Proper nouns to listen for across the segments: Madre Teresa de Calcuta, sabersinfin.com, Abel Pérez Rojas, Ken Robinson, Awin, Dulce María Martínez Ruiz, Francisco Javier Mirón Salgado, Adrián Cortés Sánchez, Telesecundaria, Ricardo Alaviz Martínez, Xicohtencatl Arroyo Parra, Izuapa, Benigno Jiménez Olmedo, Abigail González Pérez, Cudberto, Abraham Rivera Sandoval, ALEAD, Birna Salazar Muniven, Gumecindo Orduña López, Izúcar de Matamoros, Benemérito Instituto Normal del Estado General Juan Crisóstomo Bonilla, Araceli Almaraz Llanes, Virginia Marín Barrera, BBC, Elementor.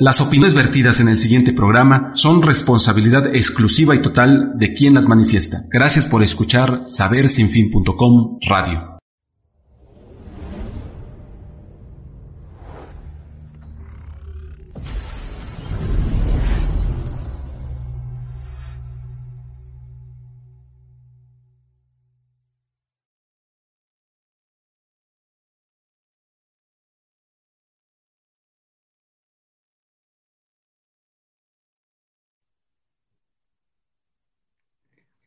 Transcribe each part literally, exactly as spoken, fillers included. Las opiniones vertidas en el siguiente programa son responsabilidad exclusiva y total de quien las manifiesta. Gracias por escuchar saber sin fin punto com Radio.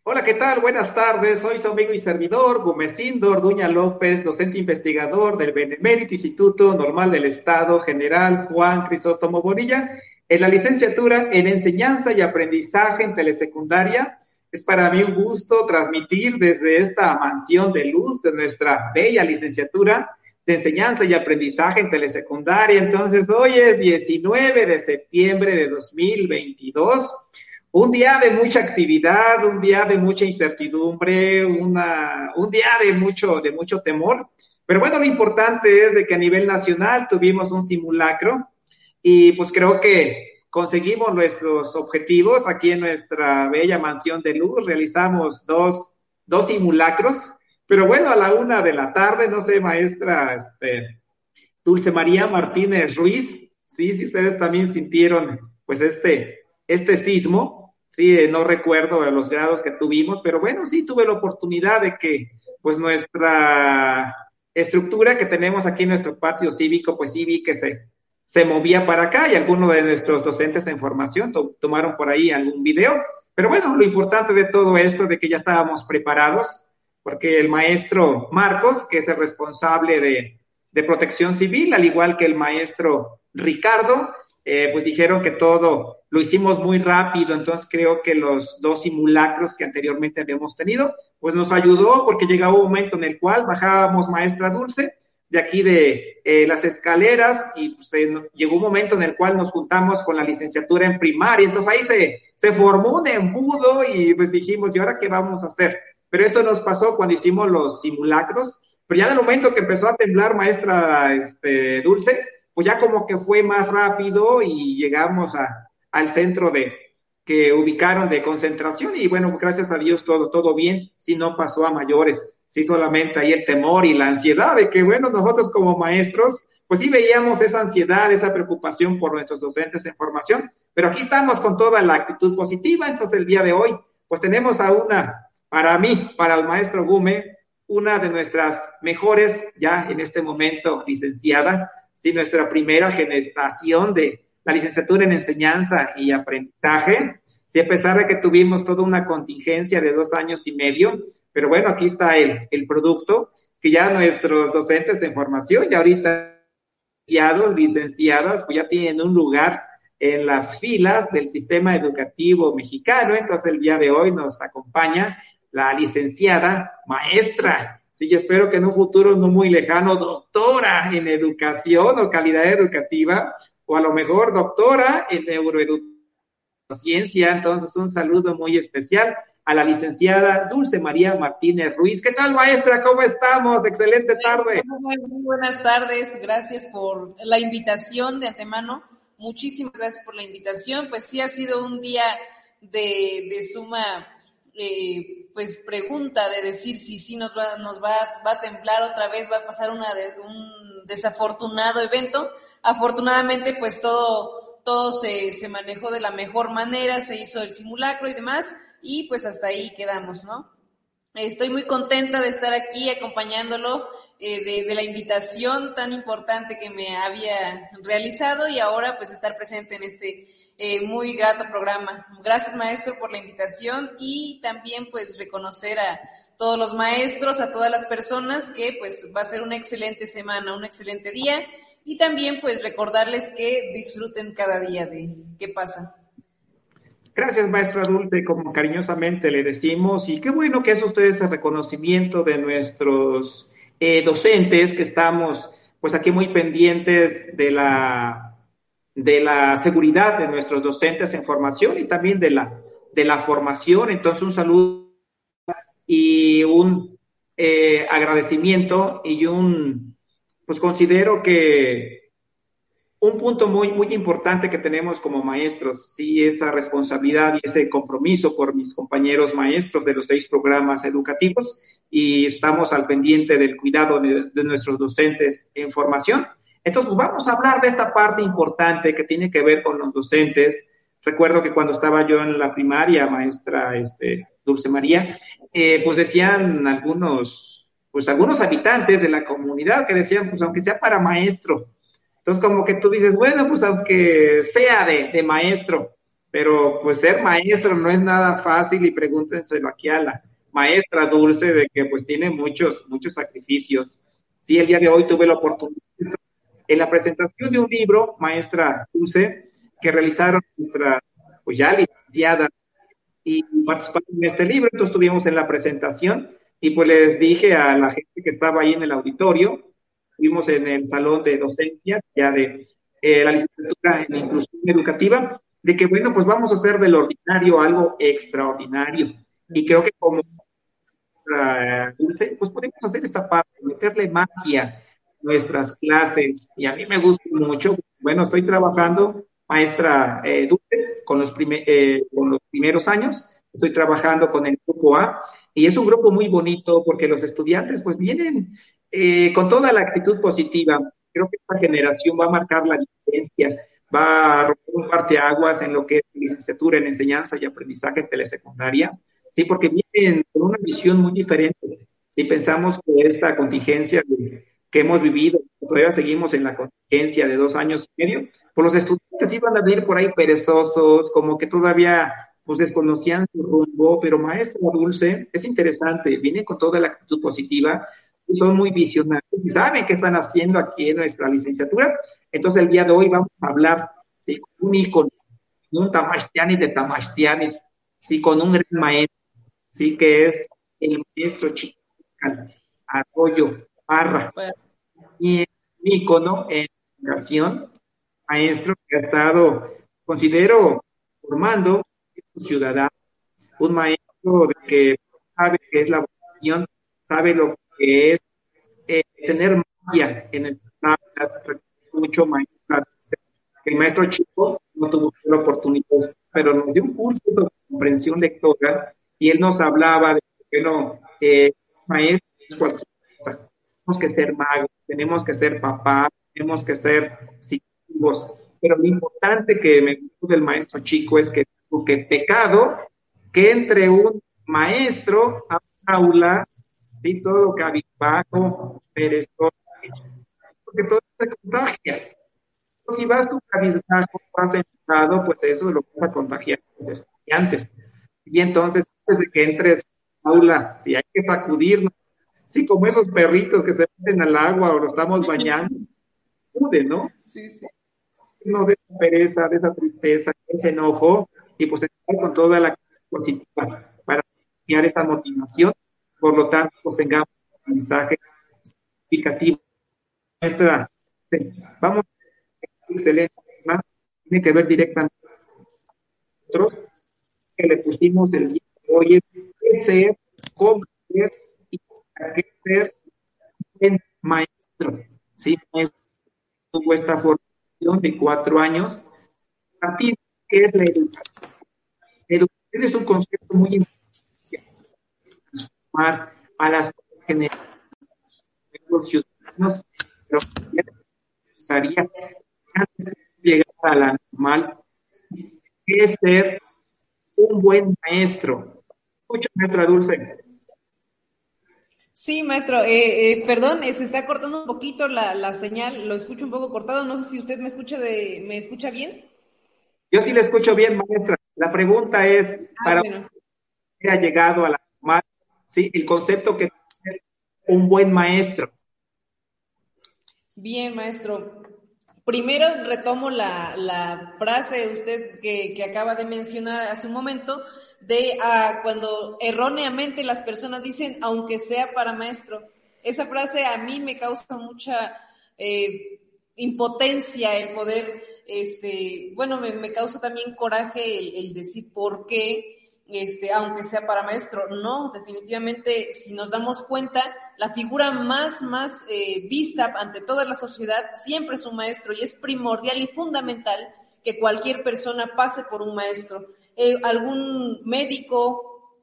Hola, ¿qué tal? Buenas tardes. Soy su amigo y servidor, Gumecindo Orduña López, docente investigador del Benemérito Instituto Normal del Estado General Juan Crisóstomo Bonilla, en la licenciatura en Enseñanza y Aprendizaje en Telesecundaria. Es para mí un gusto transmitir desde esta mansión de luz de nuestra bella licenciatura de Enseñanza y Aprendizaje en Telesecundaria. Entonces, hoy es diecinueve de septiembre de dos mil veintidós. Un día de mucha actividad, un día de mucha incertidumbre, una, un día de mucho, de mucho temor. Pero bueno, lo importante es de que a nivel nacional tuvimos un simulacro y pues creo que conseguimos nuestros objetivos aquí en nuestra bella mansión de luz. Realizamos dos, dos simulacros, pero bueno, a la una de la tarde, no sé, maestra este, Dulce María Martínez Ruiz, sí, si ustedes también sintieron pues este, este sismo. Sí, no recuerdo los grados que tuvimos, pero bueno, sí tuve la oportunidad de que, pues, nuestra estructura que tenemos aquí en nuestro patio cívico, pues, sí vi que se, se movía para acá y algunos de nuestros docentes en formación to- tomaron por ahí algún video. Pero bueno, lo importante de todo esto es de que ya estábamos preparados, porque el maestro Marcos, que es el responsable de, de Protección Civil, al igual que el maestro Ricardo, eh, pues, dijeron que todo lo hicimos muy rápido, entonces creo que los dos simulacros que anteriormente habíamos tenido, pues nos ayudó porque llegaba un momento en el cual bajábamos maestra Dulce de aquí de eh, las escaleras y pues, eh, llegó un momento en el cual nos juntamos con la licenciatura en primaria, entonces ahí se, se formó un embudo y pues dijimos, ¿y ahora qué vamos a hacer? Pero esto nos pasó cuando hicimos los simulacros, pero ya en el momento que empezó a temblar maestra este, Dulce, pues ya como que fue más rápido y llegamos a al centro de que ubicaron de concentración y bueno, gracias a Dios todo, todo bien, si no pasó a mayores, si solamente ahí el temor y la ansiedad de que bueno, nosotros como maestros, pues sí veíamos esa ansiedad, esa preocupación por nuestros docentes en formación, pero aquí estamos con toda la actitud positiva, entonces el día de hoy, pues tenemos a una, para mí, para el maestro Gume, una de nuestras mejores, ya en este momento licenciada, sí, nuestra primera generación de la licenciatura en enseñanza y aprendizaje, sí, a pesar de que tuvimos toda una contingencia de dos años y medio, pero bueno, aquí está el, el producto que ya nuestros docentes en formación, ya ahorita licenciados, licenciadas, pues ya tienen un lugar en las filas del sistema educativo mexicano, entonces el día de hoy nos acompaña la licenciada maestra, sí, yo espero que en un futuro no muy lejano, doctora en educación o calidad educativa, o a lo mejor doctora en neuroeduciencia, entonces un saludo muy especial a la licenciada Dulce María Martínez Ruiz. ¿Qué tal, maestra? ¿Cómo estamos? Excelente tarde. Muy, muy buenas tardes, gracias por la invitación de antemano, muchísimas gracias por la invitación, pues sí ha sido un día de, de suma eh, pues pregunta, de decir si sí si nos, va, nos va, va a temblar otra vez, va a pasar una de, un desafortunado evento. Afortunadamente, pues todo, todo se, se manejó de la mejor manera, se hizo el simulacro y demás, y pues hasta ahí quedamos, ¿no? Estoy muy contenta de estar aquí acompañándolo, eh, de, de la invitación tan importante que me había realizado y ahora pues estar presente en este eh, muy grato programa. Gracias, maestro, por la invitación y también pues reconocer a todos los maestros, a todas las personas que pues va a ser una excelente semana, un excelente día. Y también, pues, recordarles que disfruten cada día de qué pasa. Gracias, maestra Dulce, como cariñosamente le decimos. Y qué bueno que es ustedes el reconocimiento de nuestros eh, docentes que estamos, pues, aquí muy pendientes de la, de la seguridad de nuestros docentes en formación y también de la, de la formación. Entonces, un saludo y un eh, agradecimiento y un... Pues considero que un punto muy, muy importante que tenemos como maestros, sí, esa responsabilidad y ese compromiso por mis compañeros maestros de los seis programas educativos, y estamos al pendiente del cuidado de, de nuestros docentes en formación. Entonces, vamos a hablar de esta parte importante que tiene que ver con los docentes. Recuerdo que cuando estaba yo en la primaria, maestra este, Dulce María, eh, pues decían algunos, pues algunos habitantes de la comunidad que decían, pues aunque sea para maestro. Entonces, como que tú dices, bueno, pues aunque sea de, de maestro, pero pues ser maestro no es nada fácil, y pregúntenselo aquí a la maestra Dulce, de que pues tiene muchos, muchos sacrificios. Sí, el día de hoy tuve la oportunidad en la presentación de un libro, maestra Dulce, que realizaron nuestras, pues ya licenciadas, y participaron en este libro. Entonces estuvimos en la presentación y pues les dije a la gente que estaba ahí en el auditorio. Estuvimos en el salón de docencia, ya de eh, la licenciatura en inclusión educativa, de que, bueno, pues vamos a hacer del ordinario algo extraordinario. Y creo que como uh, Dulce, pues podemos hacer esta parte, meterle magia a nuestras clases. Y a mí me gusta mucho. Bueno, estoy trabajando, maestra eh, Dulce, con los, prime, eh, con los primeros años. Estoy trabajando con el grupo A, y es un grupo muy bonito porque los estudiantes pues vienen... Eh, con toda la actitud positiva. Creo que esta generación va a marcar la diferencia, va a romper un parteaguas en lo que es licenciatura en enseñanza y aprendizaje en telesecundaria, sí, porque vienen con una visión muy diferente. Si pensamos que esta contingencia que hemos vivido, todavía seguimos en la contingencia de dos años y medio, pues los estudiantes iban a venir por ahí perezosos, como que todavía pues desconocían su rumbo, pero maestra Dulce, es interesante, viene con toda la actitud positiva, son muy visionarios y saben qué están haciendo aquí en nuestra licenciatura. Entonces, el día de hoy vamos a hablar, ¿sí?, con un ícono, un tamastianis de tamastianis, ¿sí?, con un gran maestro, sí, que es el maestro Xicohtencatl Arroyo Parra. Bueno. Y es un ícono en educación, maestro que ha estado, considero, formando un ciudadano, un maestro que sabe qué es la vocación, sabe lo que que es eh, tener magia en el mucho maestra. El maestro Chico no tuvo la oportunidad, pero nos dio un curso sobre comprensión lectora y él nos hablaba de que no, eh, maestro es cualquier cosa. Tenemos que ser magos, tenemos que ser papás, tenemos que ser psicólogos. Pero lo importante que me gustó del maestro Chico es que, que pecado que entre un maestro a un aula, ¿sí?, todo cabizbajo, perezoso, porque todo se contagia. Si vas tu cabizbajo, vas enojado, pues eso lo vas a contagiar a los estudiantes. Y entonces, antes de que entres al aula, si sí, hay que sacudirnos, sí, como esos perritos que se meten al agua o lo estamos bañando, sacude, ¿no? Sí, sí. No, de esa pereza, de esa tristeza, de ese enojo, y pues estar con toda la positiva para crear esa motivación. Por lo tanto, pues tengamos un aprendizaje significativo. Nuestra, vamos a excelente tema, tiene que ver directamente con nosotros, que le pusimos el día de hoy es qué ser, cómo ser y para qué ser un maestro. Sí, maestro tuvo esta formación de cuatro años. A ti, ¿qué es la educación? La educación es un concepto muy importante a las generaciones de los ciudadanos, pero me gustaría antes de llegar a la normal, que ser un buen maestro. Mucho, maestra Dulce. Sí, maestro, eh, eh, perdón, se está cortando un poquito la, la señal, lo escucho un poco cortado, no sé si usted me escucha de, me escucha bien. Yo sí le escucho bien, maestra. La pregunta es, ah, para bueno. ¿Qué ha llegado a la normal? Sí, el concepto que es un buen maestro. Bien, maestro. Primero retomo la, la frase usted que, que acaba de mencionar hace un momento, de ah, cuando erróneamente las personas dicen, aunque sea para maestro. Esa frase a mí me causa mucha eh, impotencia el poder, este, bueno, me, me causa también coraje el, el decir por qué. este, aunque sea para maestro. No, definitivamente, si nos damos cuenta, la figura más, más eh, vista ante toda la sociedad siempre es un maestro, y es primordial y fundamental que cualquier persona pase por un maestro. Eh, algún médico,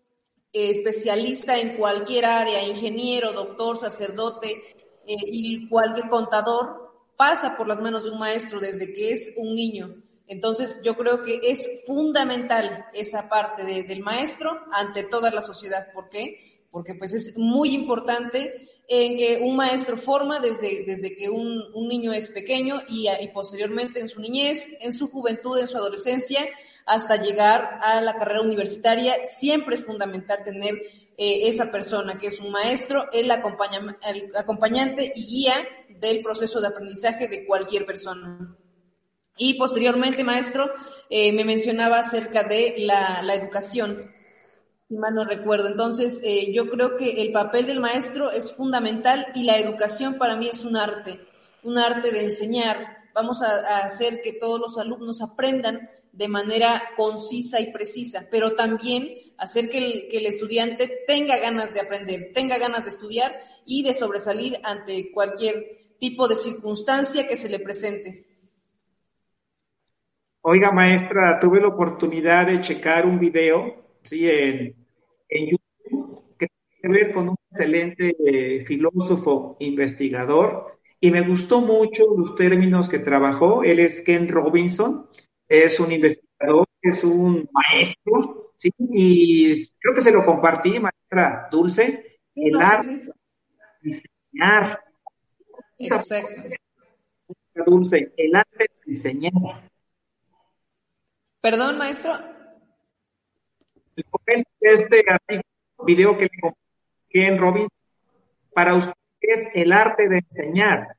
eh, especialista en cualquier área, ingeniero, doctor, sacerdote, eh, y cualquier contador, pasa por las manos de un maestro desde que es un niño. Entonces, yo creo que es fundamental esa parte de, del maestro ante toda la sociedad. ¿Por qué? Porque pues es muy importante en que un maestro forma desde, desde que un, un niño es pequeño y, y posteriormente en su niñez, en su juventud, en su adolescencia, hasta llegar a la carrera universitaria. Siempre es fundamental tener eh, esa persona que es un maestro, el, acompaña, el acompañante y guía del proceso de aprendizaje de cualquier persona. Y posteriormente, maestro, eh, me mencionaba acerca de la, la educación, si mal no recuerdo. Entonces, eh, yo creo que el papel del maestro es fundamental, y la educación para mí es un arte, un arte de enseñar. Vamos a, a hacer que todos los alumnos aprendan de manera concisa y precisa, pero también hacer que el, que el estudiante tenga ganas de aprender, tenga ganas de estudiar y de sobresalir ante cualquier tipo de circunstancia que se le presente. Oiga, maestra, tuve la oportunidad de checar un video, sí, en, en YouTube, que tiene que ver con un excelente eh, filósofo, investigador, y me gustó mucho los términos que trabajó. Él es Ken Robinson, es un investigador, es un maestro, sí, y creo que se lo compartí, maestra Dulce, sí, el arte, diseñar. Exacto. Dulce, el arte de diseñar. Perdón, maestro. Este video que le compartí en Robin, para usted es el arte de enseñar.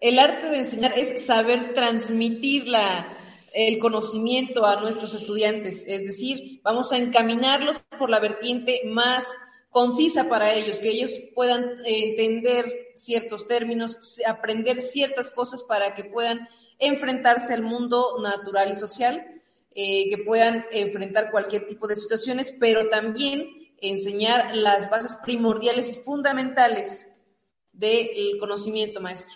El arte de enseñar es saber transmitir la, el conocimiento a nuestros estudiantes, es decir, vamos a encaminarlos por la vertiente más concisa para ellos, que ellos puedan entender ciertos términos, aprender ciertas cosas para que puedan enfrentarse al mundo natural y social, eh, que puedan enfrentar cualquier tipo de situaciones, pero también enseñar las bases primordiales y fundamentales del conocimiento, maestro.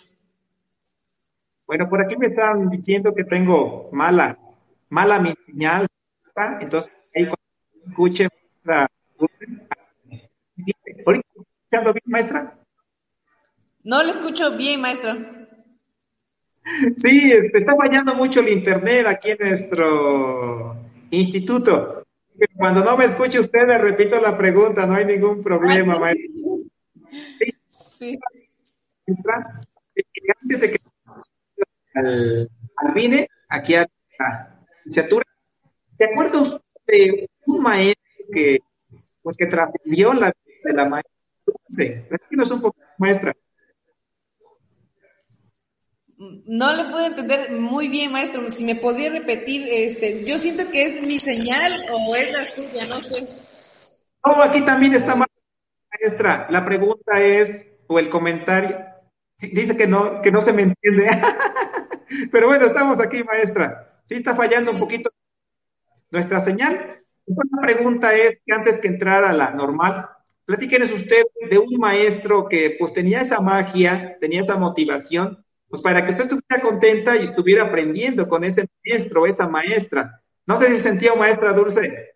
Bueno, por aquí me están diciendo que tengo mala, mala mi señal, entonces ahí cuando escuche, maestra, ¿ahorita escuchando bien, maestra? No lo escucho bien, maestra. Sí, está fallando mucho el internet aquí en nuestro instituto. Cuando no me escuche usted, le repito la pregunta, no hay ningún problema, ah, sí, maestro. Sí. Sí. Antes de que al, al V I N E, aquí a la licenciatura, ¿se acuerda usted de un maestro que, pues, que trascendió la vida de la maestra? Platíquenos un poco, maestra. No le pude entender muy bien, maestro. Si me podía repetir, este, yo siento que es mi señal o es la suya, no sé. No, aquí también está mal, maestra. La pregunta es, o el comentario, sí, dice que no, que no se me entiende. Pero bueno, estamos aquí, maestra. Sí está fallando sí. Un poquito nuestra señal. La pregunta es que antes que entrar a la normal, platíquenos usted de un maestro que pues tenía esa magia, tenía esa motivación, pues para que usted estuviera contenta y estuviera aprendiendo con ese maestro o esa maestra. No sé si sentía, maestra Dulce.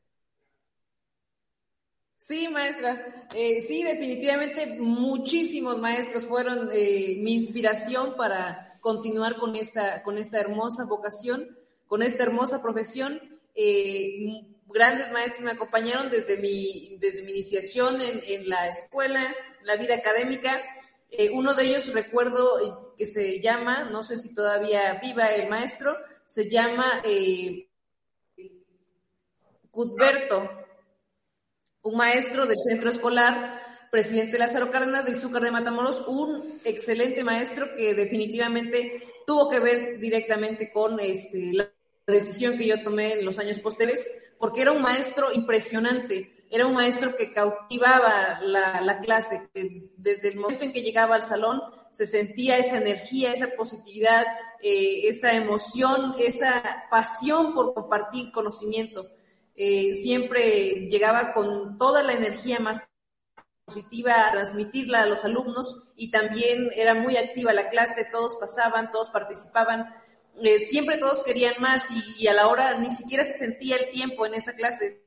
Sí, maestra. Eh, sí, definitivamente muchísimos maestros fueron eh, mi inspiración para continuar con esta, con esta hermosa vocación, con esta hermosa profesión. Eh, grandes maestros me acompañaron desde mi, desde mi iniciación en, en la escuela, la vida académica. Eh, uno de ellos recuerdo que se llama, no sé si todavía viva el maestro, se llama eh, Cudberto, un maestro del Centro Escolar Presidente Lázaro Cárdenas de Izúcar de Matamoros, un excelente maestro que definitivamente tuvo que ver directamente con este, la decisión que yo tomé en los años posteriores, porque era un maestro impresionante. Era un maestro que cautivaba la, la clase, que desde el momento en que llegaba al salón se sentía esa energía, esa positividad, eh, esa emoción, esa pasión por compartir conocimiento. eh, siempre llegaba con toda la energía más positiva a transmitirla a los alumnos, y también era muy activa la clase, todos pasaban, todos participaban, eh, siempre todos querían más, y, y a la hora ni siquiera se sentía el tiempo en esa clase,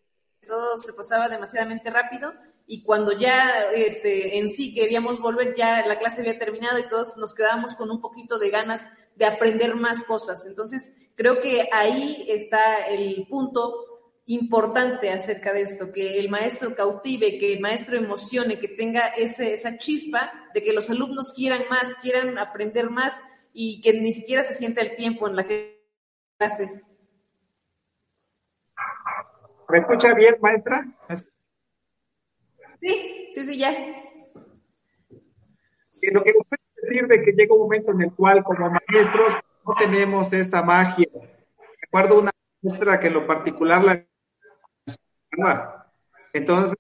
todo se pasaba demasiadamente rápido, y cuando ya este, en sí queríamos volver, ya la clase había terminado y todos nos quedábamos con un poquito de ganas de aprender más cosas. Entonces creo que ahí está el punto importante acerca de esto, que el maestro cautive, que el maestro emocione, que tenga ese, esa chispa de que los alumnos quieran más, quieran aprender más, y que ni siquiera se sienta el tiempo en la clase. ¿Me escucha bien, maestra? Sí, sí, sí, ya. Y lo que nos puede decir de que llega un momento en el cual como maestros no tenemos esa magia. Recuerdo una maestra que en lo particular la... Entonces,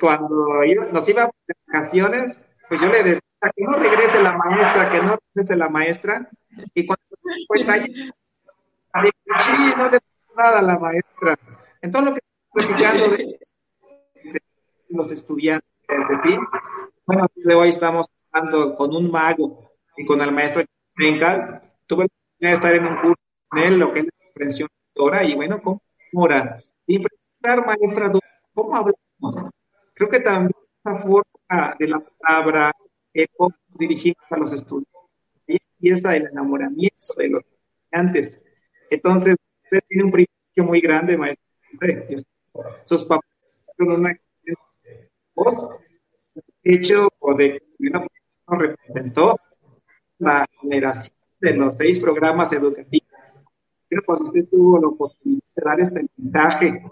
cuando nos íbamos de vacaciones, pues yo le decía que no regrese la maestra, que no regrese la maestra, y cuando fue allá, dije, sí, no le pasa nada a la maestra. Entonces, lo que estoy explicando de los estudiantes de P I N, bueno, de hoy estamos hablando con un mago y con el maestro Xicohtencatl. Tuve la oportunidad de estar en un curso con él, lo que es la comprensión lectora, y bueno, ¿cómo orar? Y preguntar, maestra, ¿cómo hablamos? Creo que también esa forma de la palabra, eh, cómo dirigimos a los estudiantes, ahí empieza el enamoramiento de los estudiantes. Entonces, usted tiene un privilegio muy grande, maestra. Sus papás fueron una voz, hecho de que una persona representó la generación de los seis programas educativos. Pero cuando usted tuvo la oportunidad de dar este mensaje,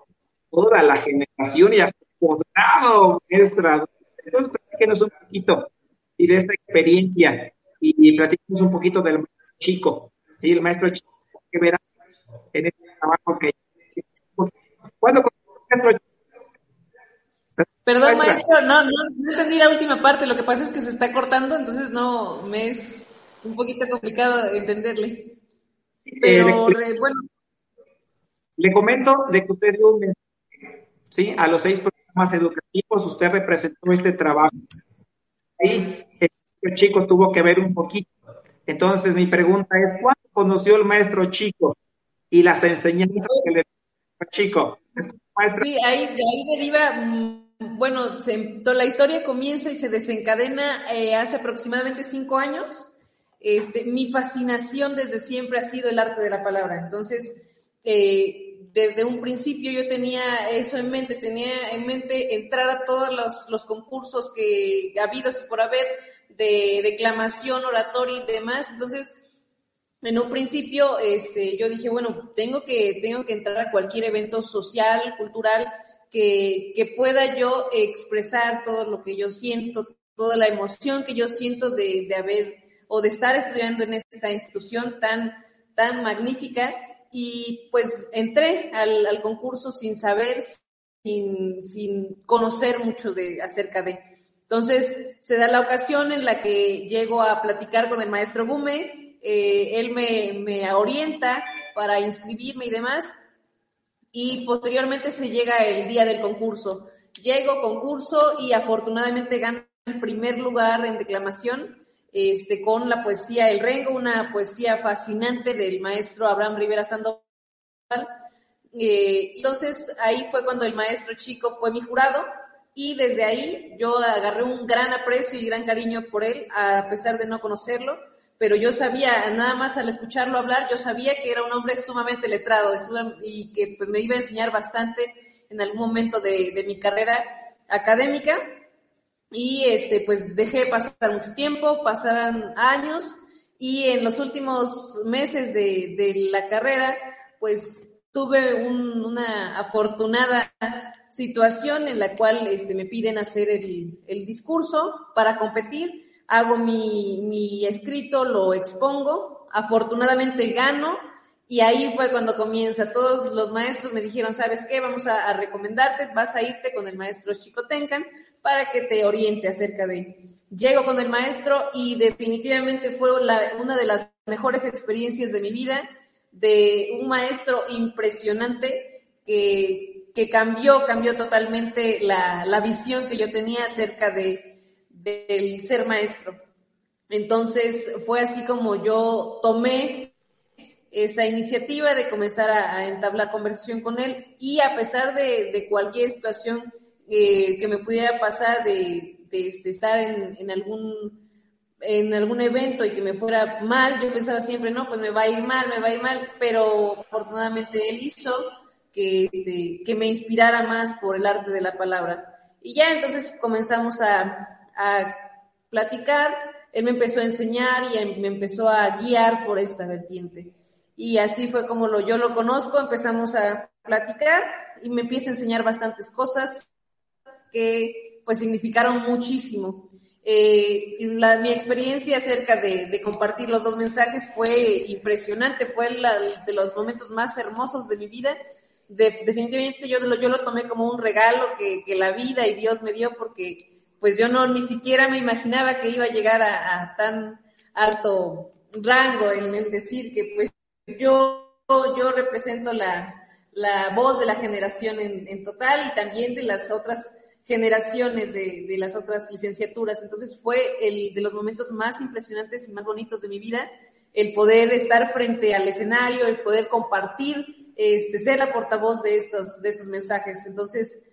toda la generación y hasta el posgrado, maestra. Entonces, platíquenos un poquito y de esta experiencia y, y platíquenos un poquito del maestro Chico, ¿sí? El maestro Chico, que verá en este trabajo que. ¿Cuándo? Perdón, maestro, no, no, no entendí la última parte, lo que pasa es que se está cortando, entonces no, me es un poquito complicado entenderle. Pero, eh, le, re, bueno. Le comento de que usted dio un mensaje, ¿sí? A los seis programas educativos, usted representó este trabajo. Sí, el Chico tuvo que ver un poquito. Entonces, mi pregunta es, ¿cuándo conoció el maestro Chico y las enseñanzas que le Chico? Sí, ahí, de ahí deriva, bueno, se, la historia comienza y se desencadena eh, hace aproximadamente cinco años. Este, mi fascinación desde siempre ha sido el arte de la palabra. Entonces, eh, desde un principio yo tenía eso en mente, tenía en mente entrar a todos los, los concursos que habidos por haber de declamación, oratoria y demás. Entonces, en un principio, este, yo dije, bueno, tengo que, tengo que entrar a cualquier evento social, cultural, que, que pueda yo expresar todo lo que yo siento, toda la emoción que yo siento de, de haber o de estar estudiando en esta institución tan, tan magnífica. Y pues entré al, al concurso sin saber, sin, sin conocer mucho de, acerca de. Entonces, se da la ocasión en la que llego a platicar con el maestro Gume. Eh, él me, me orienta para inscribirme y demás, y posteriormente se llega el día del concurso. Llego, concurso, y afortunadamente gano el primer lugar en declamación este, con la poesía El Rengo, una poesía fascinante del maestro Abraham Rivera Sandoval. Eh, entonces ahí fue cuando el maestro Chico fue mi jurado, y desde ahí yo agarré un gran aprecio y gran cariño por él, a pesar de no conocerlo. Pero yo sabía, nada más al escucharlo hablar, yo sabía que era un hombre sumamente letrado y que pues, me iba a enseñar bastante en algún momento de, de mi carrera académica. Y este, pues dejé pasar mucho tiempo, pasaron años, y en los últimos meses de, de la carrera, pues tuve un, una afortunada situación en la cual este, me piden hacer el, el discurso para competir. Hago mi, mi escrito, lo expongo, afortunadamente gano, y ahí fue cuando comienza. Todos los maestros me dijeron, ¿sabes qué? Vamos a, a recomendarte, vas a irte con el maestro Xicohtencatl para que te oriente acerca de... Llego con el maestro y definitivamente fue la, una de las mejores experiencias de mi vida, de un maestro impresionante que... que cambió, cambió totalmente la, la visión que yo tenía acerca de, de, del ser maestro. Entonces fue así como yo tomé esa iniciativa de comenzar a, a entablar conversación con él, y a pesar de, de cualquier situación eh, que me pudiera pasar, de, de, de estar en, en algún en algún evento y que me fuera mal, yo pensaba siempre, no, pues me va a ir mal, me va a ir mal, pero afortunadamente él hizo que, este, que me inspirara más por el arte de la palabra. Y ya entonces comenzamos a, a platicar, él me empezó a enseñar y me empezó a guiar por esta vertiente. Y así fue como lo, yo lo conozco, empezamos a platicar y me empieza a enseñar bastantes cosas que pues significaron muchísimo. Eh, la, mi experiencia acerca de, de compartir los dos mensajes fue impresionante, fue la, de los momentos más hermosos de mi vida. De, definitivamente yo, yo lo tomé como un regalo que, que la vida y Dios me dio, porque pues yo no ni siquiera me imaginaba que iba a llegar a, a tan alto rango en, en decir que pues Yo, yo represento la, la voz de la generación en, en total, y también de las otras generaciones, de, de las otras licenciaturas. Entonces fue el de los momentos más impresionantes y más bonitos de mi vida, el poder estar frente al escenario, el poder compartir, este, ser la portavoz de estos, de estos mensajes. Entonces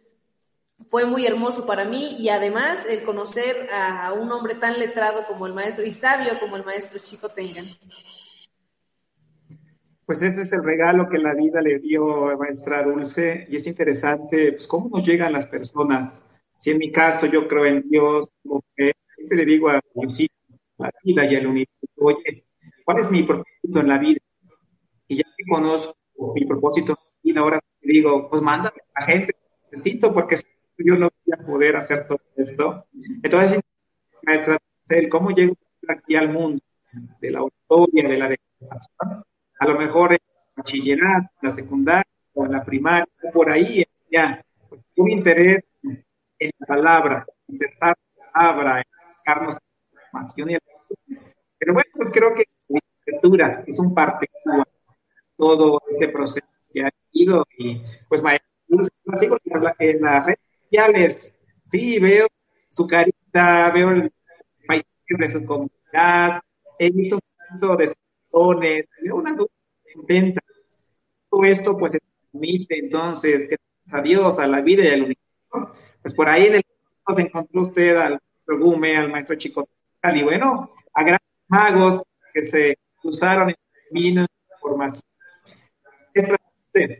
fue muy hermoso para mí, y además el conocer a, a un hombre tan letrado como el maestro, y sabio como el maestro Xicohtencatl. Pues ese es el regalo que la vida le dio a maestra Dulce, y es interesante, pues, cómo nos llegan las personas. Si en mi caso yo creo en Dios, como que siempre le digo a Diosito, a la vida y al universo, oye, ¿cuál es mi propósito en la vida? Y ya que conozco mi propósito en la vida, ahora digo, pues mándame a la gente que necesito, porque yo no voy a poder hacer todo esto. Entonces, maestra Dulce, ¿cómo llego aquí al mundo de la oratoria, de la declaración? A lo mejor en la bachillerato, en la secundaria, o en la primaria, por ahí, ya, pues un interés en la palabra, en insertar la palabra, en aplicarnos la información y la cultura. Pero bueno, pues creo que la literatura es un parte de todo este proceso que ha sido, y pues maestro, así con en las redes sociales, sí, veo su carita, veo el paisaje de su comunidad, he visto un poquito de su una duda contenta. Todo esto pues se permite, entonces, gracias a Dios, a la vida y al universo. Pues por ahí en el se encontró usted al maestro Gume, al maestro Xicohtencatl, y bueno, a grandes magos que se cruzaron en el camino de la formación.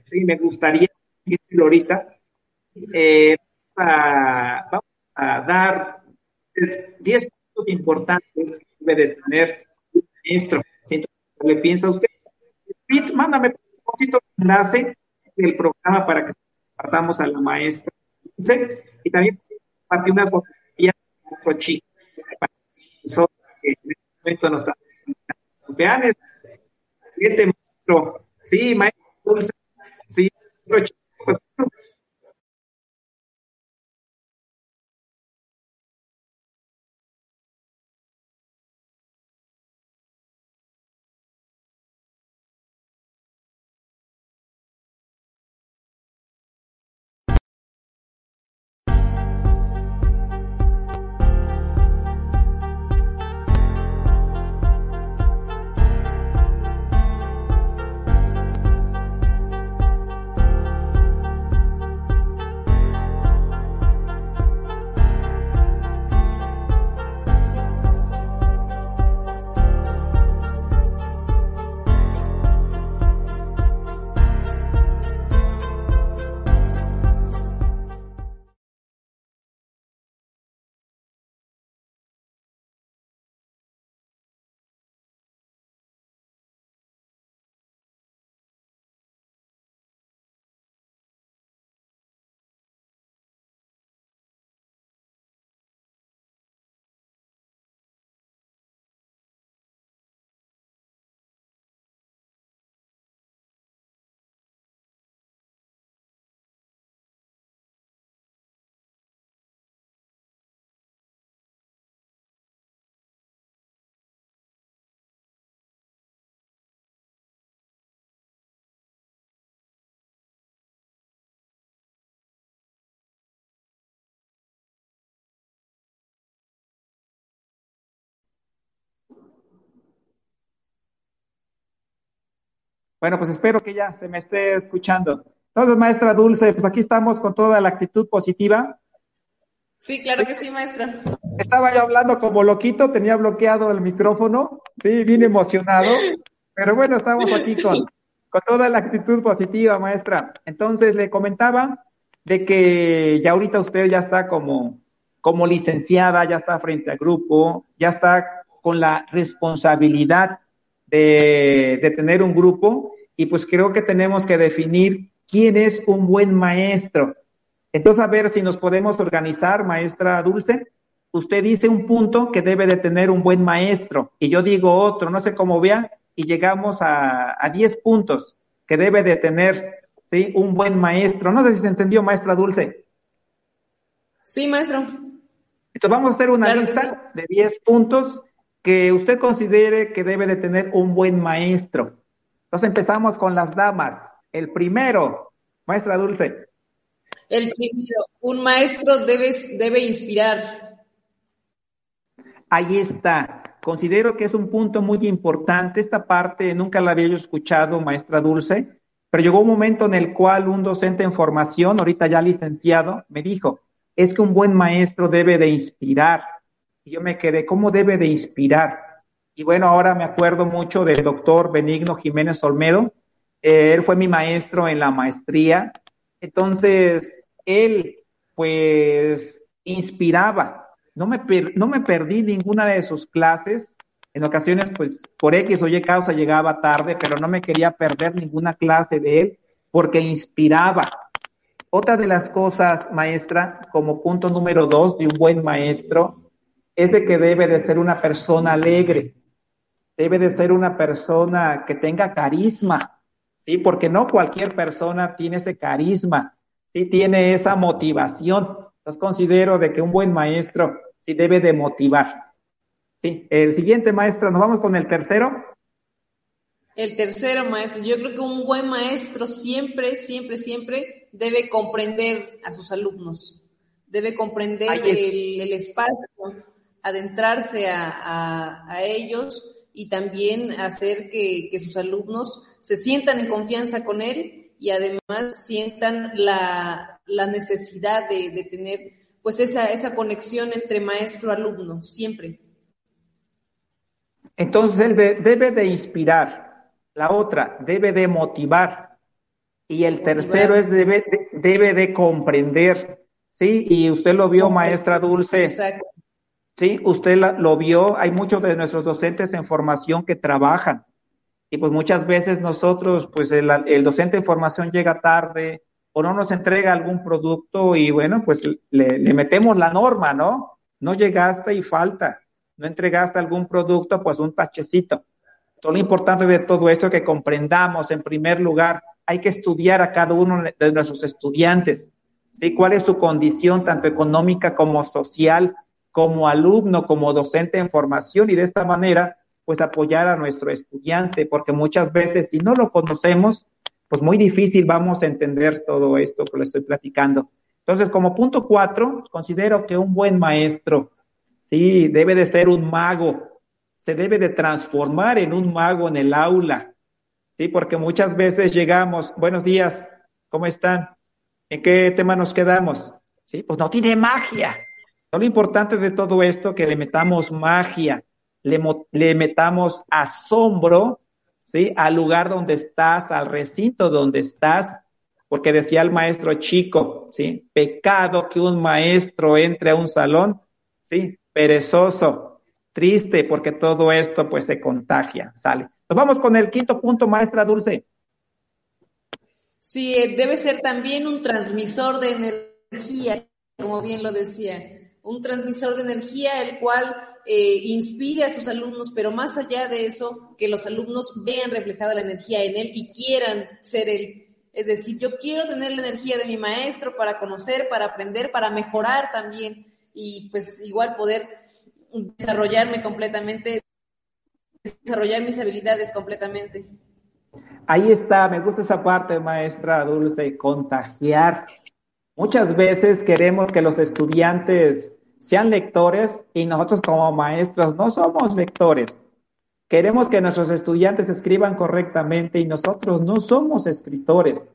Sí, me gustaría decirlo ahorita. Eh, a, vamos a dar diez puntos importantes que debe de tener un maestro. ¿Le piensa usted? Mándame un poquito de enlace del programa para que compartamos a la maestra. Y también compartir unas fotografías de nuestro chico, para que en este momento nos vean. Siguiente maestro. Sí, maestro Dulce. Sí, maestro Chico. Bueno, pues espero que ya se me esté escuchando. Entonces, maestra Dulce, pues aquí estamos con toda la actitud positiva. Sí, claro que sí, maestra. Estaba yo hablando como loquito, tenía bloqueado el micrófono, sí, bien emocionado, pero bueno, estamos aquí con, con toda la actitud positiva, maestra. Entonces, le comentaba de que ya ahorita usted ya está como, como licenciada, ya está frente al grupo, ya está con la responsabilidad de, de tener un grupo, y pues creo que tenemos que definir quién es un buen maestro. Entonces, a ver si nos podemos organizar, maestra Dulce. Usted dice un punto que debe de tener un buen maestro, y yo digo otro, no sé cómo vea, y llegamos a, a diez puntos que debe de tener, ¿sí?, un buen maestro. No sé si se entendió, maestra Dulce. Sí, maestro. Entonces, vamos a hacer una claro lista sí. de diez puntos que usted considere que debe de tener un buen maestro. Entonces, empezamos con las damas. El primero, maestra Dulce. El primero, un maestro debe, debe inspirar. Ahí está. Considero que es un punto muy importante. Esta parte nunca la había yo escuchado, maestra Dulce, pero llegó un momento en el cual un docente en formación, ahorita ya licenciado, me dijo, es que un buen maestro debe de inspirar. Y yo me quedé, ¿cómo debe de inspirar? Y bueno, ahora me acuerdo mucho del doctor Benigno Jiménez Olmedo. Eh, él fue mi maestro en la maestría. Entonces, él, pues, inspiraba. No me, per- no me perdí ninguna de sus clases. En ocasiones, pues, por X o Y causa llegaba tarde, pero no me quería perder ninguna clase de él porque inspiraba. Otra de las cosas, maestra, como punto número dos de un buen maestro, es de que debe de ser una persona alegre. Debe de ser una persona que tenga carisma. Sí, porque no cualquier persona tiene ese carisma, sí tiene esa motivación. Entonces considero de que un buen maestro sí debe de motivar. Sí, el siguiente maestro, nos vamos con el tercero. El tercero maestro, yo creo que un buen maestro siempre, siempre, siempre debe comprender a sus alumnos, debe comprender el, el espacio, adentrarse a, a, a ellos. Y también hacer que, que sus alumnos se sientan en confianza con él y además sientan la, la necesidad de, de tener pues esa, esa conexión entre maestro-alumno, siempre. Entonces, él de, debe de inspirar, la otra, debe de motivar, y el motivar. Tercero es debe de, debe de comprender, ¿sí? Y usted lo vio, comprender. Maestra Dulce. Exacto. Sí, usted la, lo vio, hay muchos de nuestros docentes en formación que trabajan y pues muchas veces nosotros, pues el, el docente en formación llega tarde o no nos entrega algún producto y bueno, pues le, le metemos la norma, ¿no? No llegaste y falta, no entregaste algún producto, pues un tachecito. Todo lo importante de todo esto es que comprendamos, en primer lugar, hay que estudiar a cada uno de nuestros estudiantes, ¿sí? ¿Cuál es su condición tanto económica como social? Como alumno, como docente en formación, y de esta manera, pues apoyar a nuestro estudiante, porque muchas veces, si no lo conocemos, pues muy difícil vamos a entender todo esto que le estoy platicando. Entonces, como punto cuatro, considero que un buen maestro, sí, debe de ser un mago, se debe de transformar en un mago en el aula, sí, porque muchas veces llegamos, buenos días, ¿cómo están? ¿En qué tema nos quedamos? Sí, pues no tiene magia. Lo importante de todo esto es que le metamos magia, le, le metamos asombro, ¿sí?, al lugar donde estás, al recinto donde estás, porque decía el maestro Chico, ¿sí?, pecado que un maestro entre a un salón, ¿sí?, perezoso, triste, porque todo esto pues se contagia, sale. Nos vamos con el quinto punto, maestra Dulce. Sí, debe ser también un transmisor de energía, como bien lo decía. Un transmisor de energía, el cual eh, inspire a sus alumnos, pero más allá de eso, que los alumnos vean reflejada la energía en él y quieran ser él. Es decir, yo quiero tener la energía de mi maestro para conocer, para aprender, para mejorar también, y pues igual poder desarrollarme completamente, desarrollar mis habilidades completamente. Ahí está, me gusta esa parte, maestra Dulce, contagiar. Muchas veces queremos que los estudiantes sean lectores y nosotros como maestros no somos lectores. Queremos que nuestros estudiantes escriban correctamente y nosotros no somos escritores.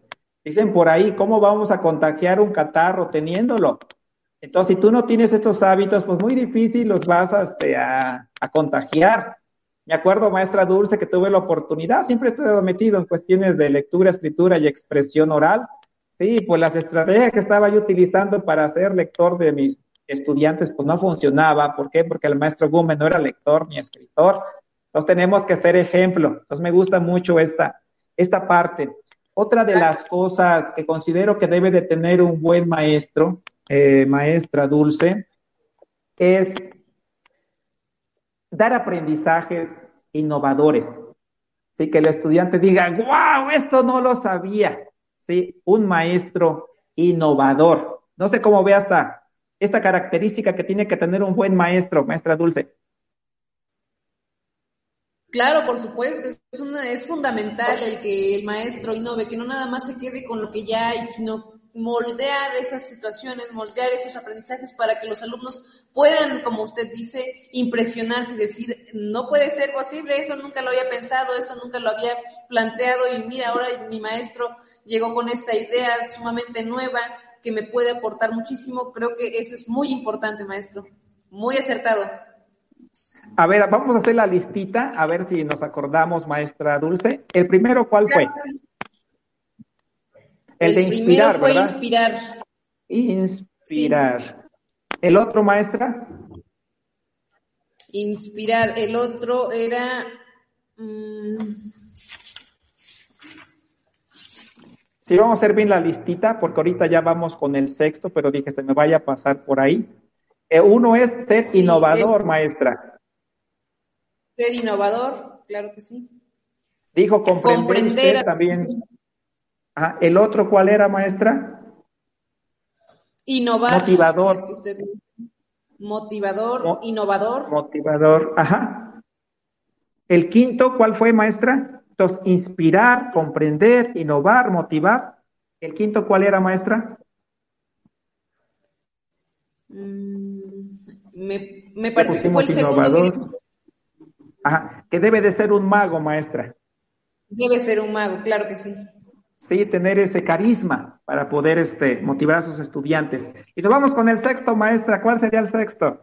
Dicen por ahí, ¿cómo vamos a contagiar un catarro teniéndolo? Entonces, si tú no tienes estos hábitos, pues muy difícil los vas a, este, a, a contagiar. Me acuerdo, maestra Dulce, que tuve la oportunidad, siempre he estado metido en cuestiones de lectura, escritura y expresión oral. Sí, pues las estrategias que estaba yo utilizando para ser lector de mis estudiantes, pues no funcionaba. ¿Por qué? Porque el maestro Gume no era lector ni escritor. Entonces tenemos que ser ejemplo. Entonces me gusta mucho esta, esta parte. Otra de las cosas que considero que debe de tener un buen maestro, eh, maestra Dulce, es dar aprendizajes innovadores. Así que el estudiante diga, ¡wow! Esto no lo sabía. ¿Sí? Un maestro innovador. No sé cómo ve hasta esta característica que tiene que tener un buen maestro, maestra Dulce. Claro, por supuesto, es, una, es fundamental el que el maestro innove, que no nada más se quede con lo que ya hay, sino moldear esas situaciones, moldear esos aprendizajes para que los alumnos puedan, como usted dice, impresionarse y decir, no puede ser posible, esto nunca lo había pensado, esto nunca lo había planteado y mira, ahora mi maestro llegó con esta idea sumamente nueva que me puede aportar muchísimo. Creo que eso es muy importante, maestro, muy acertado. A ver, vamos a hacer la listita, a ver si nos acordamos, maestra Dulce. El primero, ¿cuál fue? El, el de inspirar, fue, ¿verdad? Inspirar. Inspirar. Sí. ¿El otro, maestra? Inspirar. El otro era... Mmm... Sí, vamos a hacer bien la listita, porque ahorita ya vamos con el sexto, pero dije, se me vaya a pasar por ahí. Uno es ser sí, innovador, es... maestra. Ser innovador, claro que sí. Dijo comprender, comprender usted también. Ajá. ¿El otro cuál era, maestra? Innovar. Motivador. Usted... Motivador, Mo- innovador. Motivador, ajá. El quinto, ¿cuál fue, maestra? Entonces, inspirar, comprender, innovar, motivar. ¿El quinto cuál era, maestra? Me, me parece que fue el segundo. Ajá, que debe de ser un mago, maestra. Debe ser un mago, claro que sí. Sí, tener ese carisma para poder este, motivar a sus estudiantes. Y nos vamos con el sexto, maestra. ¿Cuál sería el sexto?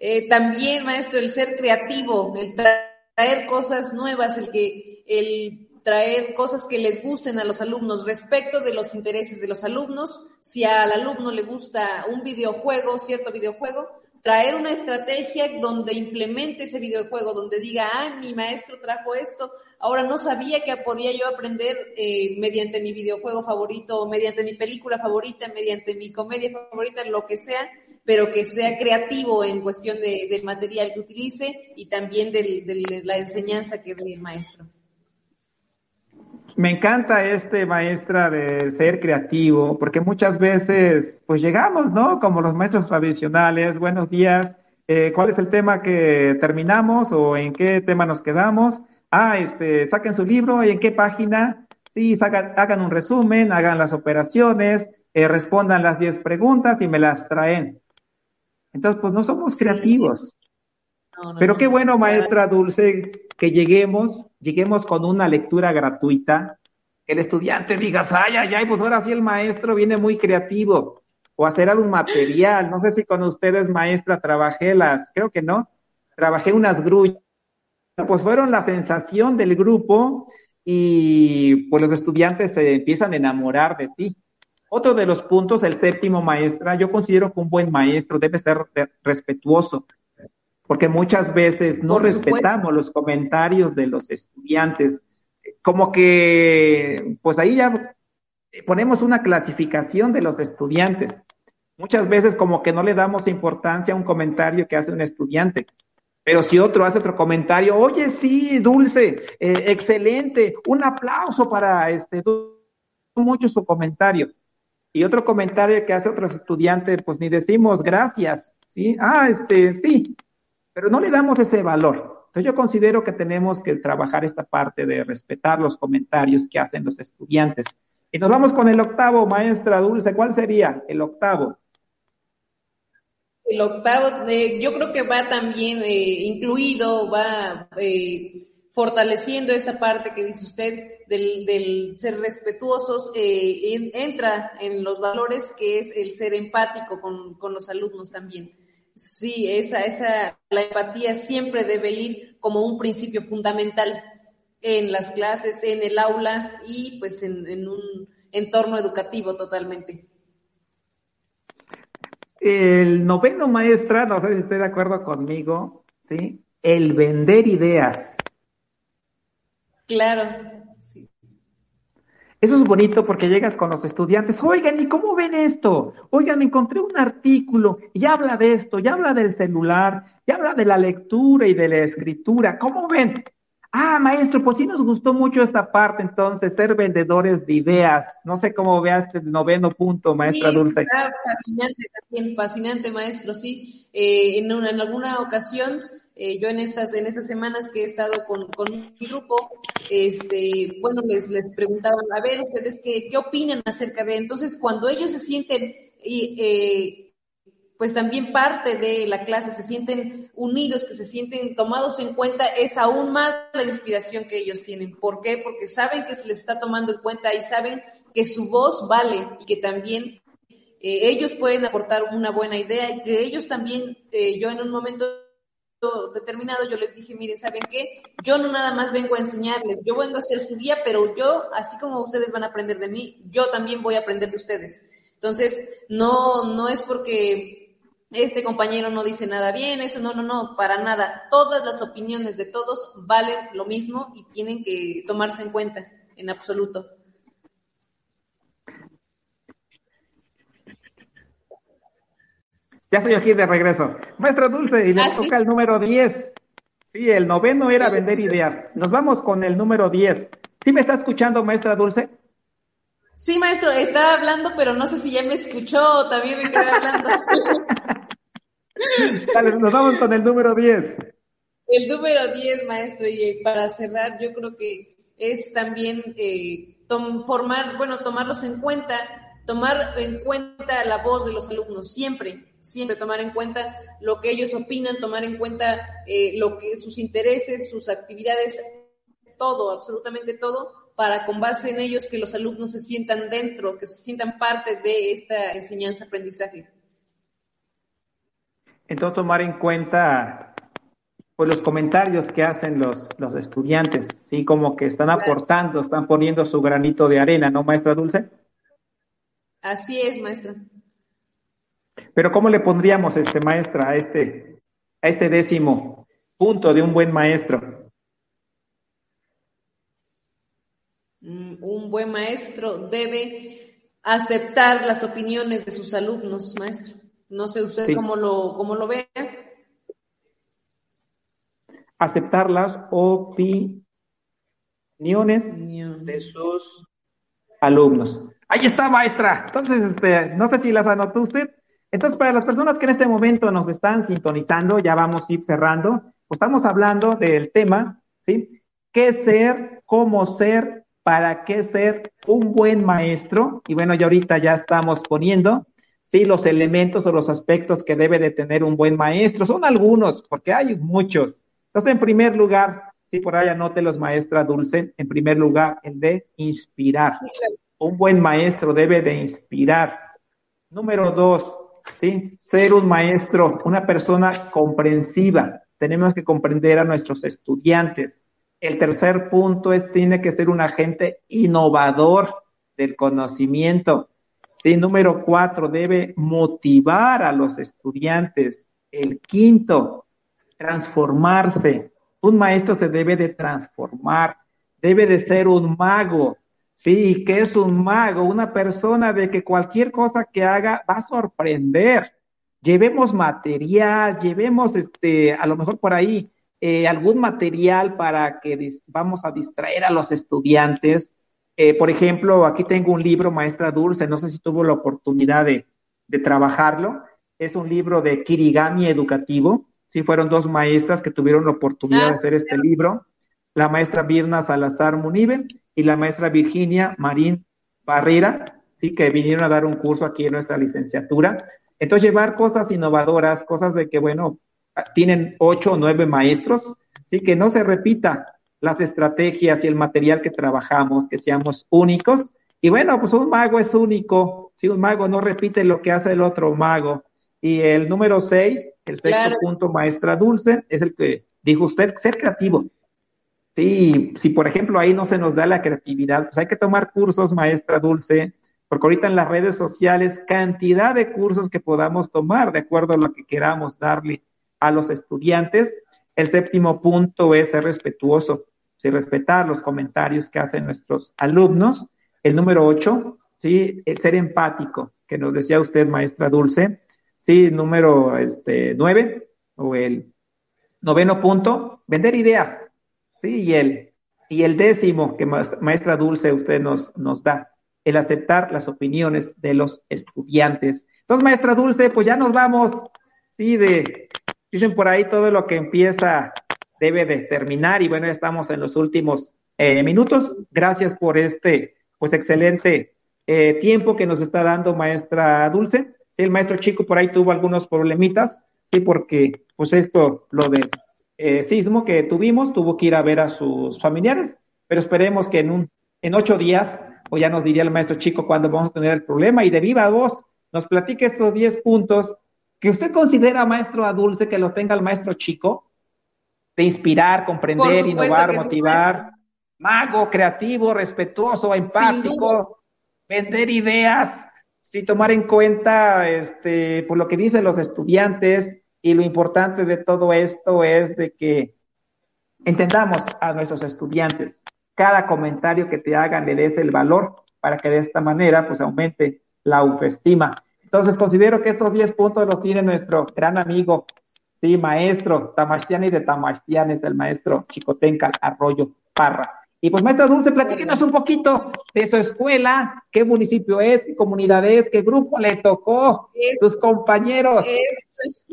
Eh, también, maestro, el ser creativo, el traer cosas nuevas, el que el traer cosas que les gusten a los alumnos respecto de los intereses de los alumnos. Si al alumno le gusta un videojuego, cierto videojuego, traer una estrategia donde implemente ese videojuego, donde diga, ah, mi maestro trajo esto, ahora no sabía que podía yo aprender eh, mediante mi videojuego favorito, o mediante mi película favorita, mediante mi comedia favorita, lo que sea, pero que sea creativo en cuestión de, del material que utilice y también del, de la enseñanza que dé el maestro. Me encanta este, maestra, de ser creativo, porque muchas veces, pues llegamos, ¿no? Como los maestros tradicionales, buenos días, eh, ¿cuál es el tema que terminamos o en qué tema nos quedamos? Ah, este, saquen su libro, ¿y en qué página? Sí, sacan, hagan un resumen, hagan las operaciones, eh, respondan las diez preguntas y me las traen. Entonces, pues no somos sí. creativos. No, no, Pero qué bueno, no, maestra Dulce, que lleguemos, lleguemos con una lectura gratuita, que el estudiante diga, ay, ay, ay, pues ahora sí el maestro viene muy creativo, o hacer algún material, no sé si con ustedes, maestra, trabajé las, creo que no, trabajé unas grullas, pues fueron la sensación del grupo, y pues los estudiantes se empiezan a enamorar de ti. Otro de los puntos, el séptimo, maestra, yo considero que un buen maestro debe ser respetuoso, porque muchas veces no respetamos los comentarios de los estudiantes. Como que, pues ahí ya ponemos una clasificación de los estudiantes. Muchas veces como que no le damos importancia a un comentario que hace un estudiante. Pero si otro hace otro comentario, oye, sí, Dulce, eh, excelente, un aplauso para este, mucho su comentario. Y otro comentario que hace otro estudiante, pues ni decimos gracias, ¿sí? Ah, este, sí. Pero no le damos ese valor. Entonces yo considero que tenemos que trabajar esta parte de respetar los comentarios que hacen los estudiantes. Y nos vamos con el octavo, maestra Dulce. ¿Cuál sería el octavo? el octavo, eh, yo creo que va también eh, incluido, va eh, fortaleciendo esta parte que dice usted del, del ser respetuosos, eh, en, entra en los valores que es el ser empático con, con los alumnos también. Sí, esa, esa, la empatía siempre debe ir como un principio fundamental en las clases, en el aula y pues en, en un entorno educativo totalmente. El noveno, maestra, no sé si esté de acuerdo conmigo, ¿sí? El vender ideas. Claro, sí. Eso es bonito porque llegas con los estudiantes, oigan, ¿y cómo ven esto? Oigan, me encontré un artículo, y habla de esto, ya habla del celular, ya habla de la lectura y de la escritura, ¿cómo ven? Ah, maestro, pues sí nos gustó mucho esta parte, entonces, ser vendedores de ideas. No sé cómo veas este noveno punto, maestra sí, Dulce. Está fascinante también, fascinante, maestro, sí. Eh, en, una, en alguna ocasión... Eh, yo en estas en estas semanas que he estado con, con mi grupo, este, bueno, les, les preguntaban, a ver, ustedes qué, qué opinan acerca de, entonces, cuando ellos se sienten, eh, pues también parte de la clase, se sienten unidos, que se sienten tomados en cuenta, es aún más la inspiración que ellos tienen. ¿Por qué? Porque saben que se les está tomando en cuenta y saben que su voz vale y que también eh, ellos pueden aportar una buena idea y que ellos también, eh, yo en un momento... determinado, yo les dije, miren, ¿saben qué? Yo no nada más vengo a enseñarles, yo vengo a ser su guía, pero yo, así como ustedes van a aprender de mí, yo también voy a aprender de ustedes. Entonces, no, no es porque este compañero no dice nada bien, eso no, no, no, para nada. Todas las opiniones de todos valen lo mismo y tienen que tomarse en cuenta, en absoluto. Ya estoy aquí de regreso. Maestra Dulce, y nos ¿Ah, sí? toca el número diez. Sí, el noveno era vender ideas. Nos vamos con el número diez. ¿Sí me está escuchando, maestra Dulce? Sí, maestro, estaba hablando, pero no sé si ya me escuchó o también me quedé hablando. Dale, nos vamos con el número diez. El número diez, maestro, y para cerrar, yo creo que es también eh, tom- formar, bueno, tomarlos en cuenta, tomar en cuenta la voz de los alumnos, siempre. Siempre tomar en cuenta lo que ellos opinan, tomar en cuenta eh, lo que sus intereses, sus actividades, todo, absolutamente todo, para con base en ellos que los alumnos se sientan dentro, que se sientan parte de esta enseñanza-aprendizaje. Entonces, tomar en cuenta pues, los comentarios que hacen los, los estudiantes, sí, como que están claro. aportando, están poniendo su granito de arena, ¿no, maestra Dulce? Así es, maestra. Pero ¿cómo le pondríamos, este maestra, a este, a este décimo punto de un buen maestro? Un buen maestro debe aceptar las opiniones de sus alumnos, maestro. No sé usted sí. cómo lo, cómo lo vea. Aceptar las opiniones de sus alumnos. Ahí está, maestra. Entonces, este, no sé si las anotó usted. Entonces, para las personas que en este momento nos están sintonizando, ya vamos a ir cerrando, pues estamos hablando del tema, ¿sí? ¿Qué ser? ¿Cómo ser? ¿Para qué ser un buen maestro? Y bueno, ya ahorita ya estamos poniendo, ¿sí? Los elementos o los aspectos que debe de tener un buen maestro. Son algunos, porque hay muchos. Entonces, en primer lugar, sí, por ahí anótelos, maestra Dulce, en primer lugar, el de inspirar. Un buen maestro debe de inspirar. Número dos, ¿sí? Ser un maestro, una persona comprensiva. Tenemos que comprender a nuestros estudiantes. El tercer punto es, tiene que ser un agente innovador del conocimiento. ¿Sí? Número cuatro, debe motivar a los estudiantes. El quinto, transformarse. Un maestro se debe de transformar, debe de ser un mago. Sí, que es un mago, una persona de que cualquier cosa que haga va a sorprender. Llevemos material, llevemos este, a lo mejor por ahí, eh, algún material para que dis- vamos a distraer a los estudiantes. Eh, por ejemplo, aquí tengo un libro, maestra Dulce, no sé si tuvo la oportunidad de, de trabajarlo. Es un libro de Kirigami Educativo. Sí, fueron dos maestras que tuvieron la oportunidad ah, de hacer sí, este claro. libro. La maestra Birna Salazar Muniven y la maestra Virginia Marín Barrera, sí, que vinieron a dar un curso aquí en nuestra licenciatura. Entonces, llevar cosas innovadoras, cosas de que, bueno, tienen ocho o nueve maestros, ¿sí? Que no se repita las estrategias y el material que trabajamos, que seamos únicos. Y bueno, pues un mago es único, ¿sí? Un mago no repite lo que hace el otro mago. Y el número seis, el sexto claro. punto, maestra Dulce, es el que dijo usted, ser creativo. Sí, si por ejemplo ahí no se nos da la creatividad, pues hay que tomar cursos, maestra Dulce, porque ahorita en las redes sociales, cantidad de cursos que podamos tomar, de acuerdo a lo que queramos darle a los estudiantes. El séptimo punto es ser respetuoso, sí, respetar los comentarios que hacen nuestros alumnos. El número ocho, sí, ser empático, que nos decía usted, maestra Dulce. Sí, número este, nueve, o el noveno punto, vender ideas. Sí, y el, y el décimo, que maestra Dulce usted nos, nos da, el aceptar las opiniones de los estudiantes. Entonces, maestra Dulce, pues ya nos vamos, sí, de... Dicen por ahí, todo lo que empieza debe de terminar, y bueno, ya estamos en los últimos eh, minutos. Gracias por este, pues, excelente eh, tiempo que nos está dando, maestra Dulce. Sí, el maestro Chico por ahí tuvo algunos problemitas, sí, porque, pues, esto, lo del eh, sismo que tuvimos, tuvo que ir a ver a sus familiares, pero esperemos que en un, en ocho días, o ya nos diría el maestro Chico cuándo vamos a tener el problema, y de viva voz nos platique estos diez puntos que usted considera, maestro a Dulce, que lo tenga el maestro Chico, de inspirar, comprender, innovar, motivar, mago, creativo, respetuoso, empático, vender ideas, sí, tomar en cuenta este, por lo que dicen los estudiantes, y lo importante de todo esto es de que entendamos a nuestros estudiantes, cada comentario que te hagan le des el valor, para que de esta manera pues aumente la autoestima. Entonces, considero que estos diez puntos los tiene nuestro gran amigo, sí, maestro Tamastiani de Tamastianes, el maestro Xicohtencatl Arroyo Parra. Y pues, maestra Dulce, platíquenos un poquito de su escuela, qué municipio es, qué comunidad es, qué grupo le tocó, es, sus compañeros. Es,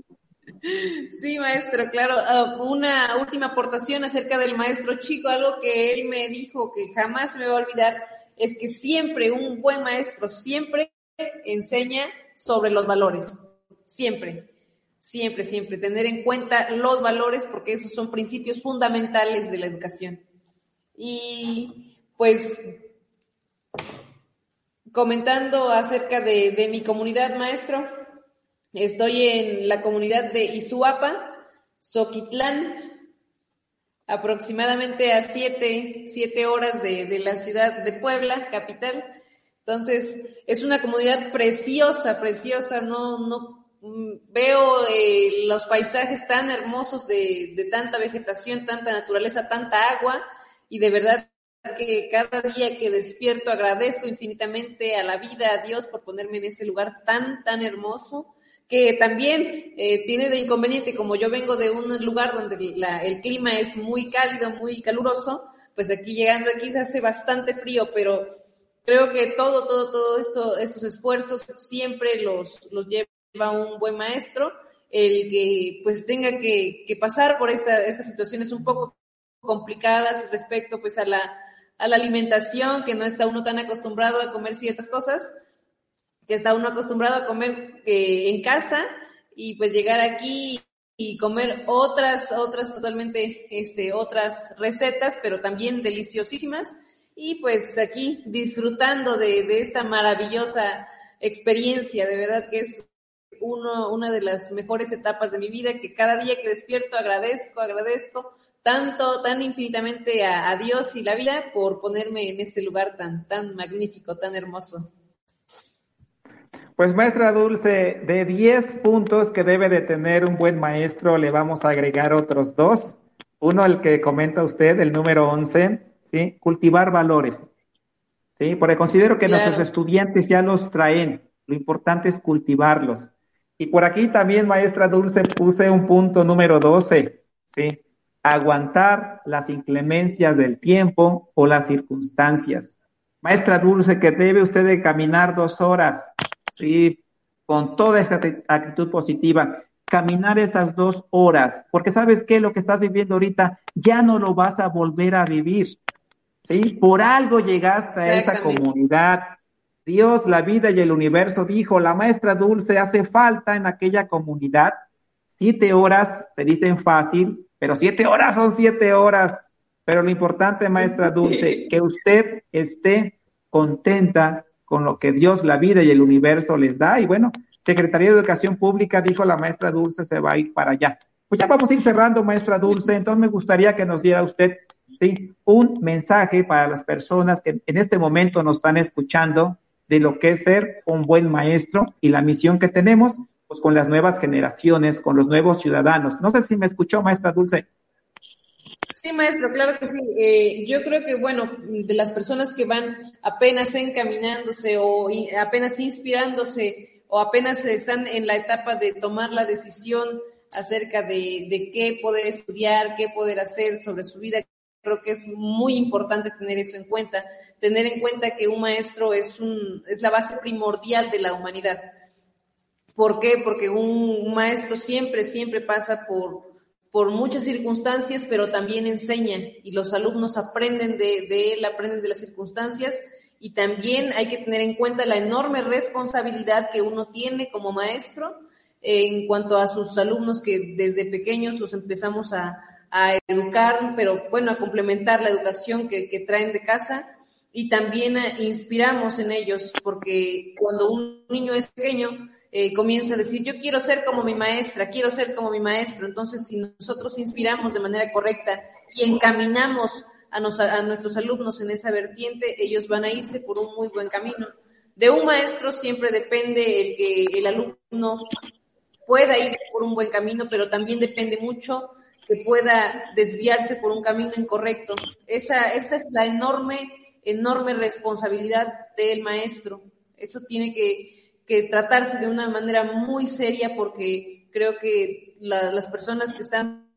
sí, maestro, claro. Uh, una última aportación acerca del maestro Chico, algo que él me dijo que jamás me va a olvidar, es que siempre un buen maestro, siempre enseña sobre los valores, siempre, siempre, siempre, tener en cuenta los valores, porque esos son principios fundamentales de la educación. Y pues, comentando acerca de, de mi comunidad, maestro, estoy en la comunidad de Izuapa, Soquitlán, aproximadamente a siete, siete horas de, de la ciudad de Puebla, capital. Entonces, es una comunidad preciosa, preciosa, no, no veo eh, los paisajes tan hermosos de, de tanta vegetación, tanta naturaleza, tanta agua, y de verdad que cada día que despierto agradezco infinitamente a la vida, a Dios, por ponerme en este lugar tan, tan hermoso, que también eh, tiene de inconveniente, como yo vengo de un lugar donde la, el clima es muy cálido, muy caluroso, pues aquí llegando aquí se hace bastante frío, pero... Creo que todo, todo, todo esto, estos esfuerzos siempre los, los lleva un buen maestro, el que pues tenga que, que pasar por esta, estas situaciones un poco complicadas respecto pues a la, a la alimentación, que no está uno tan acostumbrado a comer ciertas cosas, que está uno acostumbrado a comer eh, en casa, y pues llegar aquí y comer otras, otras totalmente, este, otras recetas, pero también deliciosísimas. Y pues aquí disfrutando de, de esta maravillosa experiencia, de verdad que es uno, una de las mejores etapas de mi vida, que cada día que despierto agradezco, agradezco tanto, tan infinitamente a, a Dios y la vida por ponerme en este lugar tan, tan magnífico, tan hermoso. Pues maestra Dulce, de diez puntos que debe de tener un buen maestro, le vamos a agregar otros dos. Uno, el que comenta usted, el número once. ¿Sí? Cultivar valores, ¿sí? Porque considero que claro. nuestros estudiantes ya los traen, lo importante es cultivarlos. Y por aquí también, maestra Dulce, puse un punto número doce, ¿sí? Aguantar las inclemencias del tiempo o las circunstancias. Maestra Dulce, que debe usted de caminar dos horas, ¿sí? Con toda esa actitud positiva, caminar esas dos horas, porque ¿sabes qué? Lo que estás viviendo ahorita ya no lo vas a volver a vivir. ¿Sí? Por algo llegaste a esa comunidad, Dios, la vida y el universo dijo, la maestra Dulce hace falta en aquella comunidad. Siete horas, se dicen fácil, pero siete horas son siete horas. Pero lo importante, maestra Dulce, que usted esté contenta con lo que Dios, la vida y el universo les da. Y bueno, Secretaría de Educación Pública dijo, la maestra Dulce se va a ir para allá. Pues ya vamos a ir cerrando, maestra Dulce. Entonces me gustaría que nos diera usted, sí, un mensaje para las personas que en este momento nos están escuchando de lo que es ser un buen maestro y la misión que tenemos, pues, con las nuevas generaciones, con los nuevos ciudadanos. No sé si me escuchó, maestra Dulce. Sí, maestro, claro que sí. Eh, yo creo que, bueno, de las personas que van apenas encaminándose o apenas inspirándose o apenas están en la etapa de tomar la decisión acerca de, de qué poder estudiar, qué poder hacer sobre su vida, creo que es muy importante tener eso en cuenta, tener en cuenta que un maestro es, un, es la base primordial de la humanidad. ¿Por qué? Porque un maestro siempre, siempre pasa por... por muchas circunstancias, pero también enseña y los alumnos aprenden de, de él, aprenden de las circunstancias y también hay que tener en cuenta la enorme responsabilidad que uno tiene como maestro en cuanto a sus alumnos que desde pequeños los empezamos a, a educar, pero bueno, a complementar la educación que, que traen de casa y también a, inspiramos en ellos porque cuando un niño es pequeño, Eh, comienza a decir, yo quiero ser como mi maestra, quiero ser como mi maestro. Entonces, si nosotros inspiramos de manera correcta y encaminamos a, nos, a nuestros alumnos en esa vertiente, ellos van a irse por un muy buen camino. De un maestro siempre depende el que el alumno pueda irse por un buen camino, pero también depende mucho que pueda desviarse por un camino incorrecto. Esa, esa es la enorme, enorme responsabilidad del maestro. Eso tiene que... que tratarse de una manera muy seria porque creo que la, las personas que están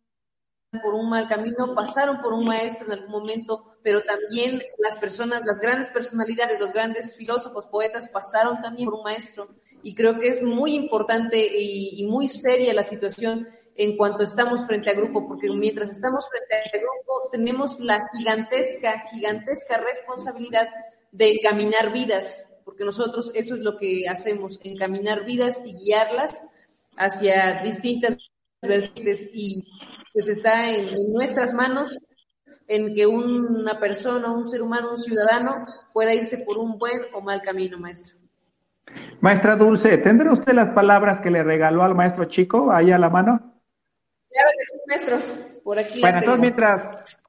por un mal camino pasaron por un maestro en algún momento, pero también las personas, las grandes personalidades, los grandes filósofos, poetas pasaron también por un maestro y creo que es muy importante y, y muy seria la situación en cuanto estamos frente a grupo, porque mientras estamos frente a grupo tenemos la gigantesca, gigantesca responsabilidad de encaminar vidas, porque nosotros eso es lo que hacemos, encaminar vidas y guiarlas hacia distintas vertientes y pues está en, en nuestras manos en que una persona, un ser humano, un ciudadano pueda irse por un buen o mal camino, maestro. Maestra Dulce, ¿tendrá usted las palabras que le regaló al maestro Chico ahí a la mano? Claro que sí, maestro. Por aquí bueno, entonces mientras,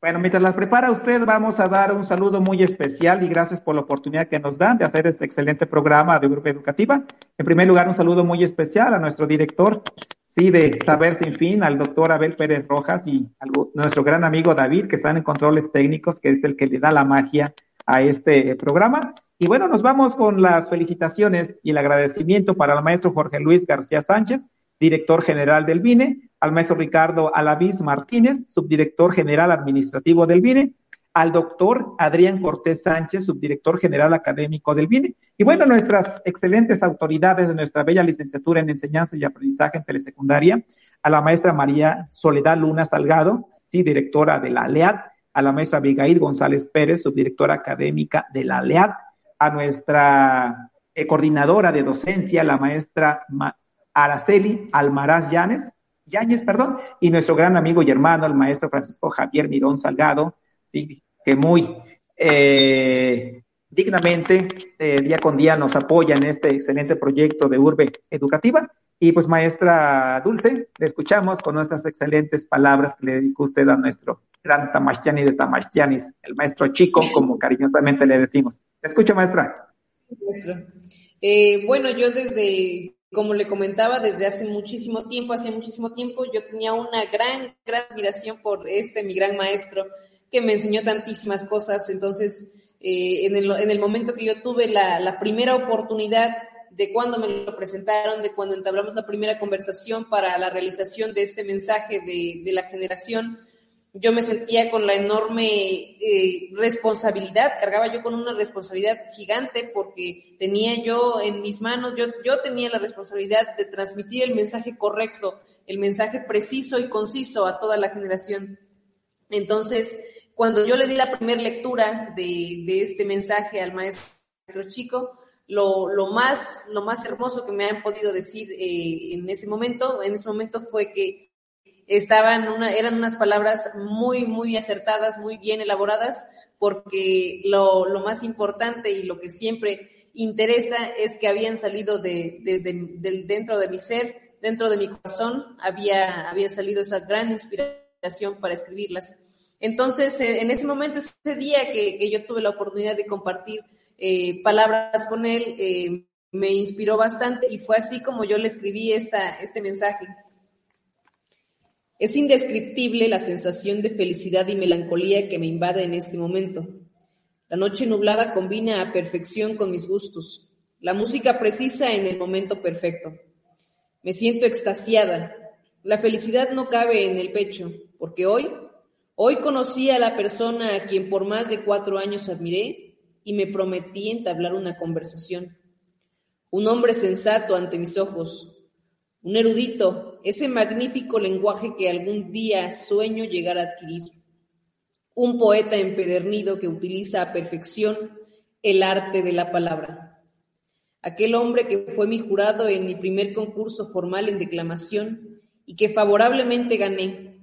bueno, mientras las prepara usted, vamos a dar un saludo muy especial y gracias por la oportunidad que nos dan de hacer este excelente programa de Grupo Educativa. En primer lugar, un saludo muy especial a nuestro director, sí, de Saber Sin Fin, al doctor Abel Pérez Rojas y al, nuestro gran amigo David, que están en controles técnicos, que es el que le da la magia a este programa. Y bueno, nos vamos con las felicitaciones y el agradecimiento para el maestro Jorge Luis García Sánchez, director general del B I N E, al maestro Ricardo Alaviz Martínez, subdirector general administrativo del B I N E, al doctor Adrián Cortés Sánchez, subdirector general académico del B I N E, y bueno, nuestras excelentes autoridades de nuestra bella licenciatura en enseñanza y aprendizaje en telesecundaria, a la maestra María Soledad Luna Salgado, sí, directora de la A L E A D, a la maestra Abigail González Pérez, subdirectora académica de la A L E A D, a nuestra eh, coordinadora de docencia, la maestra Ma- Araceli Almaraz Llanes, Yáñez, perdón, y nuestro gran amigo y hermano, el maestro Francisco Javier Mirón Salgado, sí, que muy eh, dignamente, eh, día con día nos apoya en este excelente proyecto de Urbe Educativa. Y pues, maestra Dulce, le escuchamos con nuestras excelentes palabras que le dedicó usted a nuestro gran Tamastiani de Tamastianis, el maestro Chico, como cariñosamente le decimos. ¿Le escucha, maestra? Maestro. Eh, bueno, yo desde... Como le comentaba, desde hace muchísimo tiempo, hace muchísimo tiempo, yo tenía una gran, gran admiración por este, mi gran maestro, que me enseñó tantísimas cosas. Entonces, eh, en, el, en el momento que yo tuve la, la primera oportunidad de cuando me lo presentaron, de cuando entablamos la primera conversación para la realización de este mensaje de, de la generación, yo me sentía con la enorme eh, responsabilidad, cargaba yo con una responsabilidad gigante porque tenía yo en mis manos, yo, yo tenía la responsabilidad de transmitir el mensaje correcto, el mensaje preciso y conciso a toda la generación. Entonces, cuando yo le di la primera lectura de, de este mensaje al maestro Chico, Lo, lo, más, lo más hermoso que me han podido decir eh, en ese momento, en ese momento fue que estaban una, eran unas palabras muy, muy acertadas, muy bien elaboradas, porque lo, lo más importante y lo que siempre interesa es que habían salido de, desde del, dentro de mi ser, dentro de mi corazón, había, había salido esa gran inspiración para escribirlas. Entonces, eh, en ese momento, ese día que, que yo tuve la oportunidad de compartir Eh, palabras con él, eh, me inspiró bastante y fue así como yo le escribí esta, este mensaje. Es indescriptible la sensación de felicidad y melancolía que me invade en este momento. La noche nublada combina a perfección con mis gustos. La música precisa en el momento perfecto. Me siento extasiada. La felicidad no cabe en el pecho, porque hoy, hoy conocí a la persona a quien por más de cuatro años admiré, y me prometí entablar una conversación. Un hombre sensato ante mis ojos, un erudito, ese magnífico lenguaje que algún día sueño llegar a adquirir. Un poeta empedernido que utiliza a perfección el arte de la palabra. Aquel hombre que fue mi jurado en mi primer concurso formal en declamación y que favorablemente gané.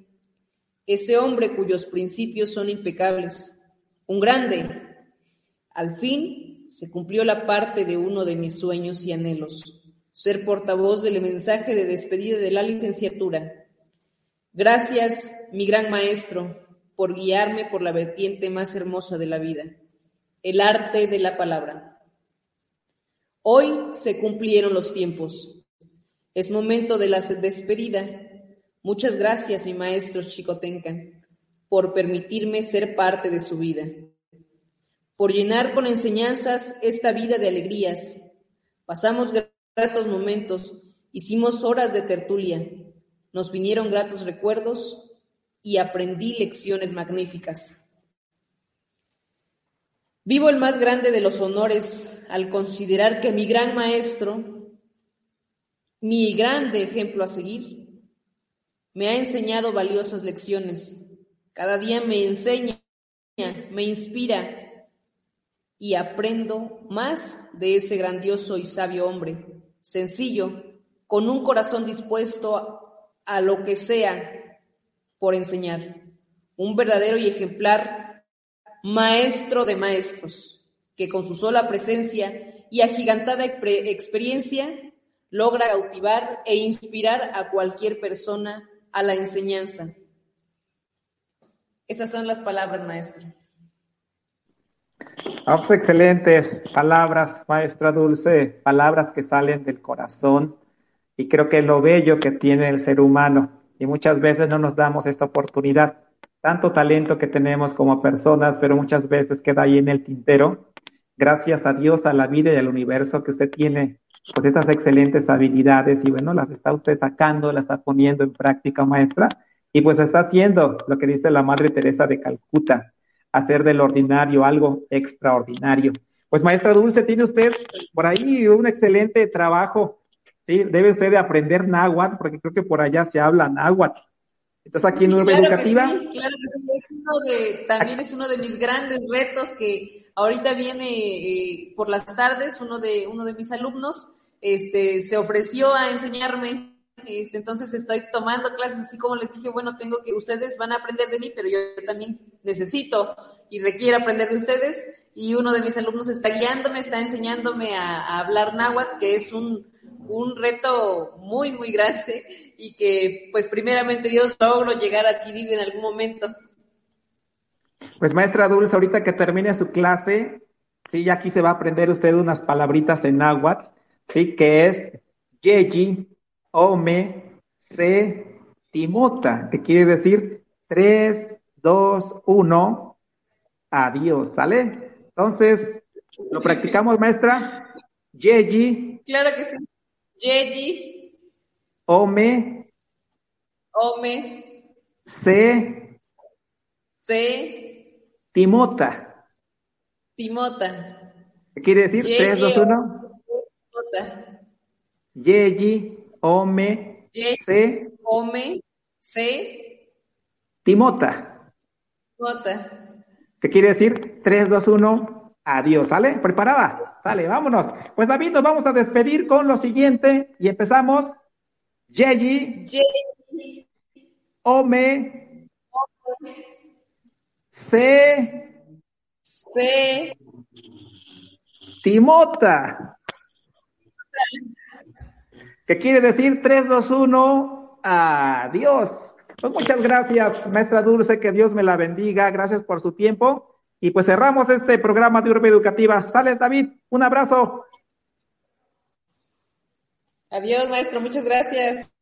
Ese hombre cuyos principios son impecables. Un grande. Al fin se cumplió la parte de uno de mis sueños y anhelos, ser portavoz del mensaje de despedida de la licenciatura. Gracias, mi gran maestro, por guiarme por la vertiente más hermosa de la vida, el arte de la palabra. Hoy se cumplieron los tiempos. Es momento de la despedida. Muchas gracias, mi maestro Xicotenca, por permitirme ser parte de su vida, por llenar con enseñanzas esta vida de alegrías. Pasamos gratos momentos, hicimos horas de tertulia, nos vinieron gratos recuerdos y aprendí lecciones magníficas. Vivo el más grande de los honores al considerar que mi gran maestro, mi grande ejemplo a seguir, me ha enseñado valiosas lecciones. Cada día me enseña, me inspira, y aprendo más de ese grandioso y sabio hombre, sencillo, con un corazón dispuesto a, a lo que sea por enseñar, un verdadero y ejemplar maestro de maestros, que con su sola presencia y agigantada expre- experiencia logra cautivar e inspirar a cualquier persona a la enseñanza. Esas son las palabras, maestro. Ah, pues excelentes palabras, maestra Dulce, palabras que salen del corazón y creo que es lo bello que tiene el ser humano y muchas veces no nos damos esta oportunidad, tanto talento que tenemos como personas, pero muchas veces queda ahí en el tintero. Gracias a Dios, a la vida y al universo que usted tiene, pues esas excelentes habilidades y bueno, las está usted sacando, las está poniendo en práctica, maestra, y pues está haciendo lo que dice la Madre Teresa de Calcuta, hacer del ordinario algo extraordinario. Pues maestra Dulce, tiene usted por ahí un excelente trabajo, ¿sí? Debe usted de aprender náhuatl, porque creo que por allá se habla náhuatl. Entonces aquí en Urbe claro Educativa... Que sí, claro que sí, es uno de, también es uno de mis grandes retos que ahorita viene eh, por las tardes, uno de, uno de mis alumnos este, se ofreció a enseñarme. Entonces estoy tomando clases, así como les dije, bueno, tengo que, ustedes van a aprender de mí, pero yo también necesito y requiero aprender de ustedes, y uno de mis alumnos está guiándome, está enseñándome a, a hablar náhuatl, que es un, un reto muy, muy grande, y que, pues, primeramente Dios, logro llegar a adquirir en algún momento. Pues, maestra Dulce, ahorita que termine su clase, sí, ya aquí se va a aprender usted unas palabritas en náhuatl, sí, que es yeyi, Ome, se, timota, que quiere decir tres, dos, uno, adiós, ¿sale? Entonces, ¿lo practicamos, maestra? Yeyi. Claro que sí. Yeyi. Ome. Ome. Se. Se. Timota. Timota. ¿Qué quiere decir? tres, dos, uno. Timota. Yeyi. Ome, Ye, se, ome, se, timota. Timota. ¿Qué quiere decir? tres, dos, uno, Adiós, ¿sale? ¿Preparada? Sale, vámonos. Pues David, nos vamos a despedir con lo siguiente y empezamos. Yeyi. Yeyi. Ome. Ome. Se. Se. Timota. ¿Qué quiere decir? tres, dos, uno. Adiós. Pues muchas gracias, maestra Dulce, que Dios me la bendiga. Gracias por su tiempo. Y pues cerramos este programa de Urbe Educativa. Sale, David, un abrazo. Adiós, maestro, muchas gracias.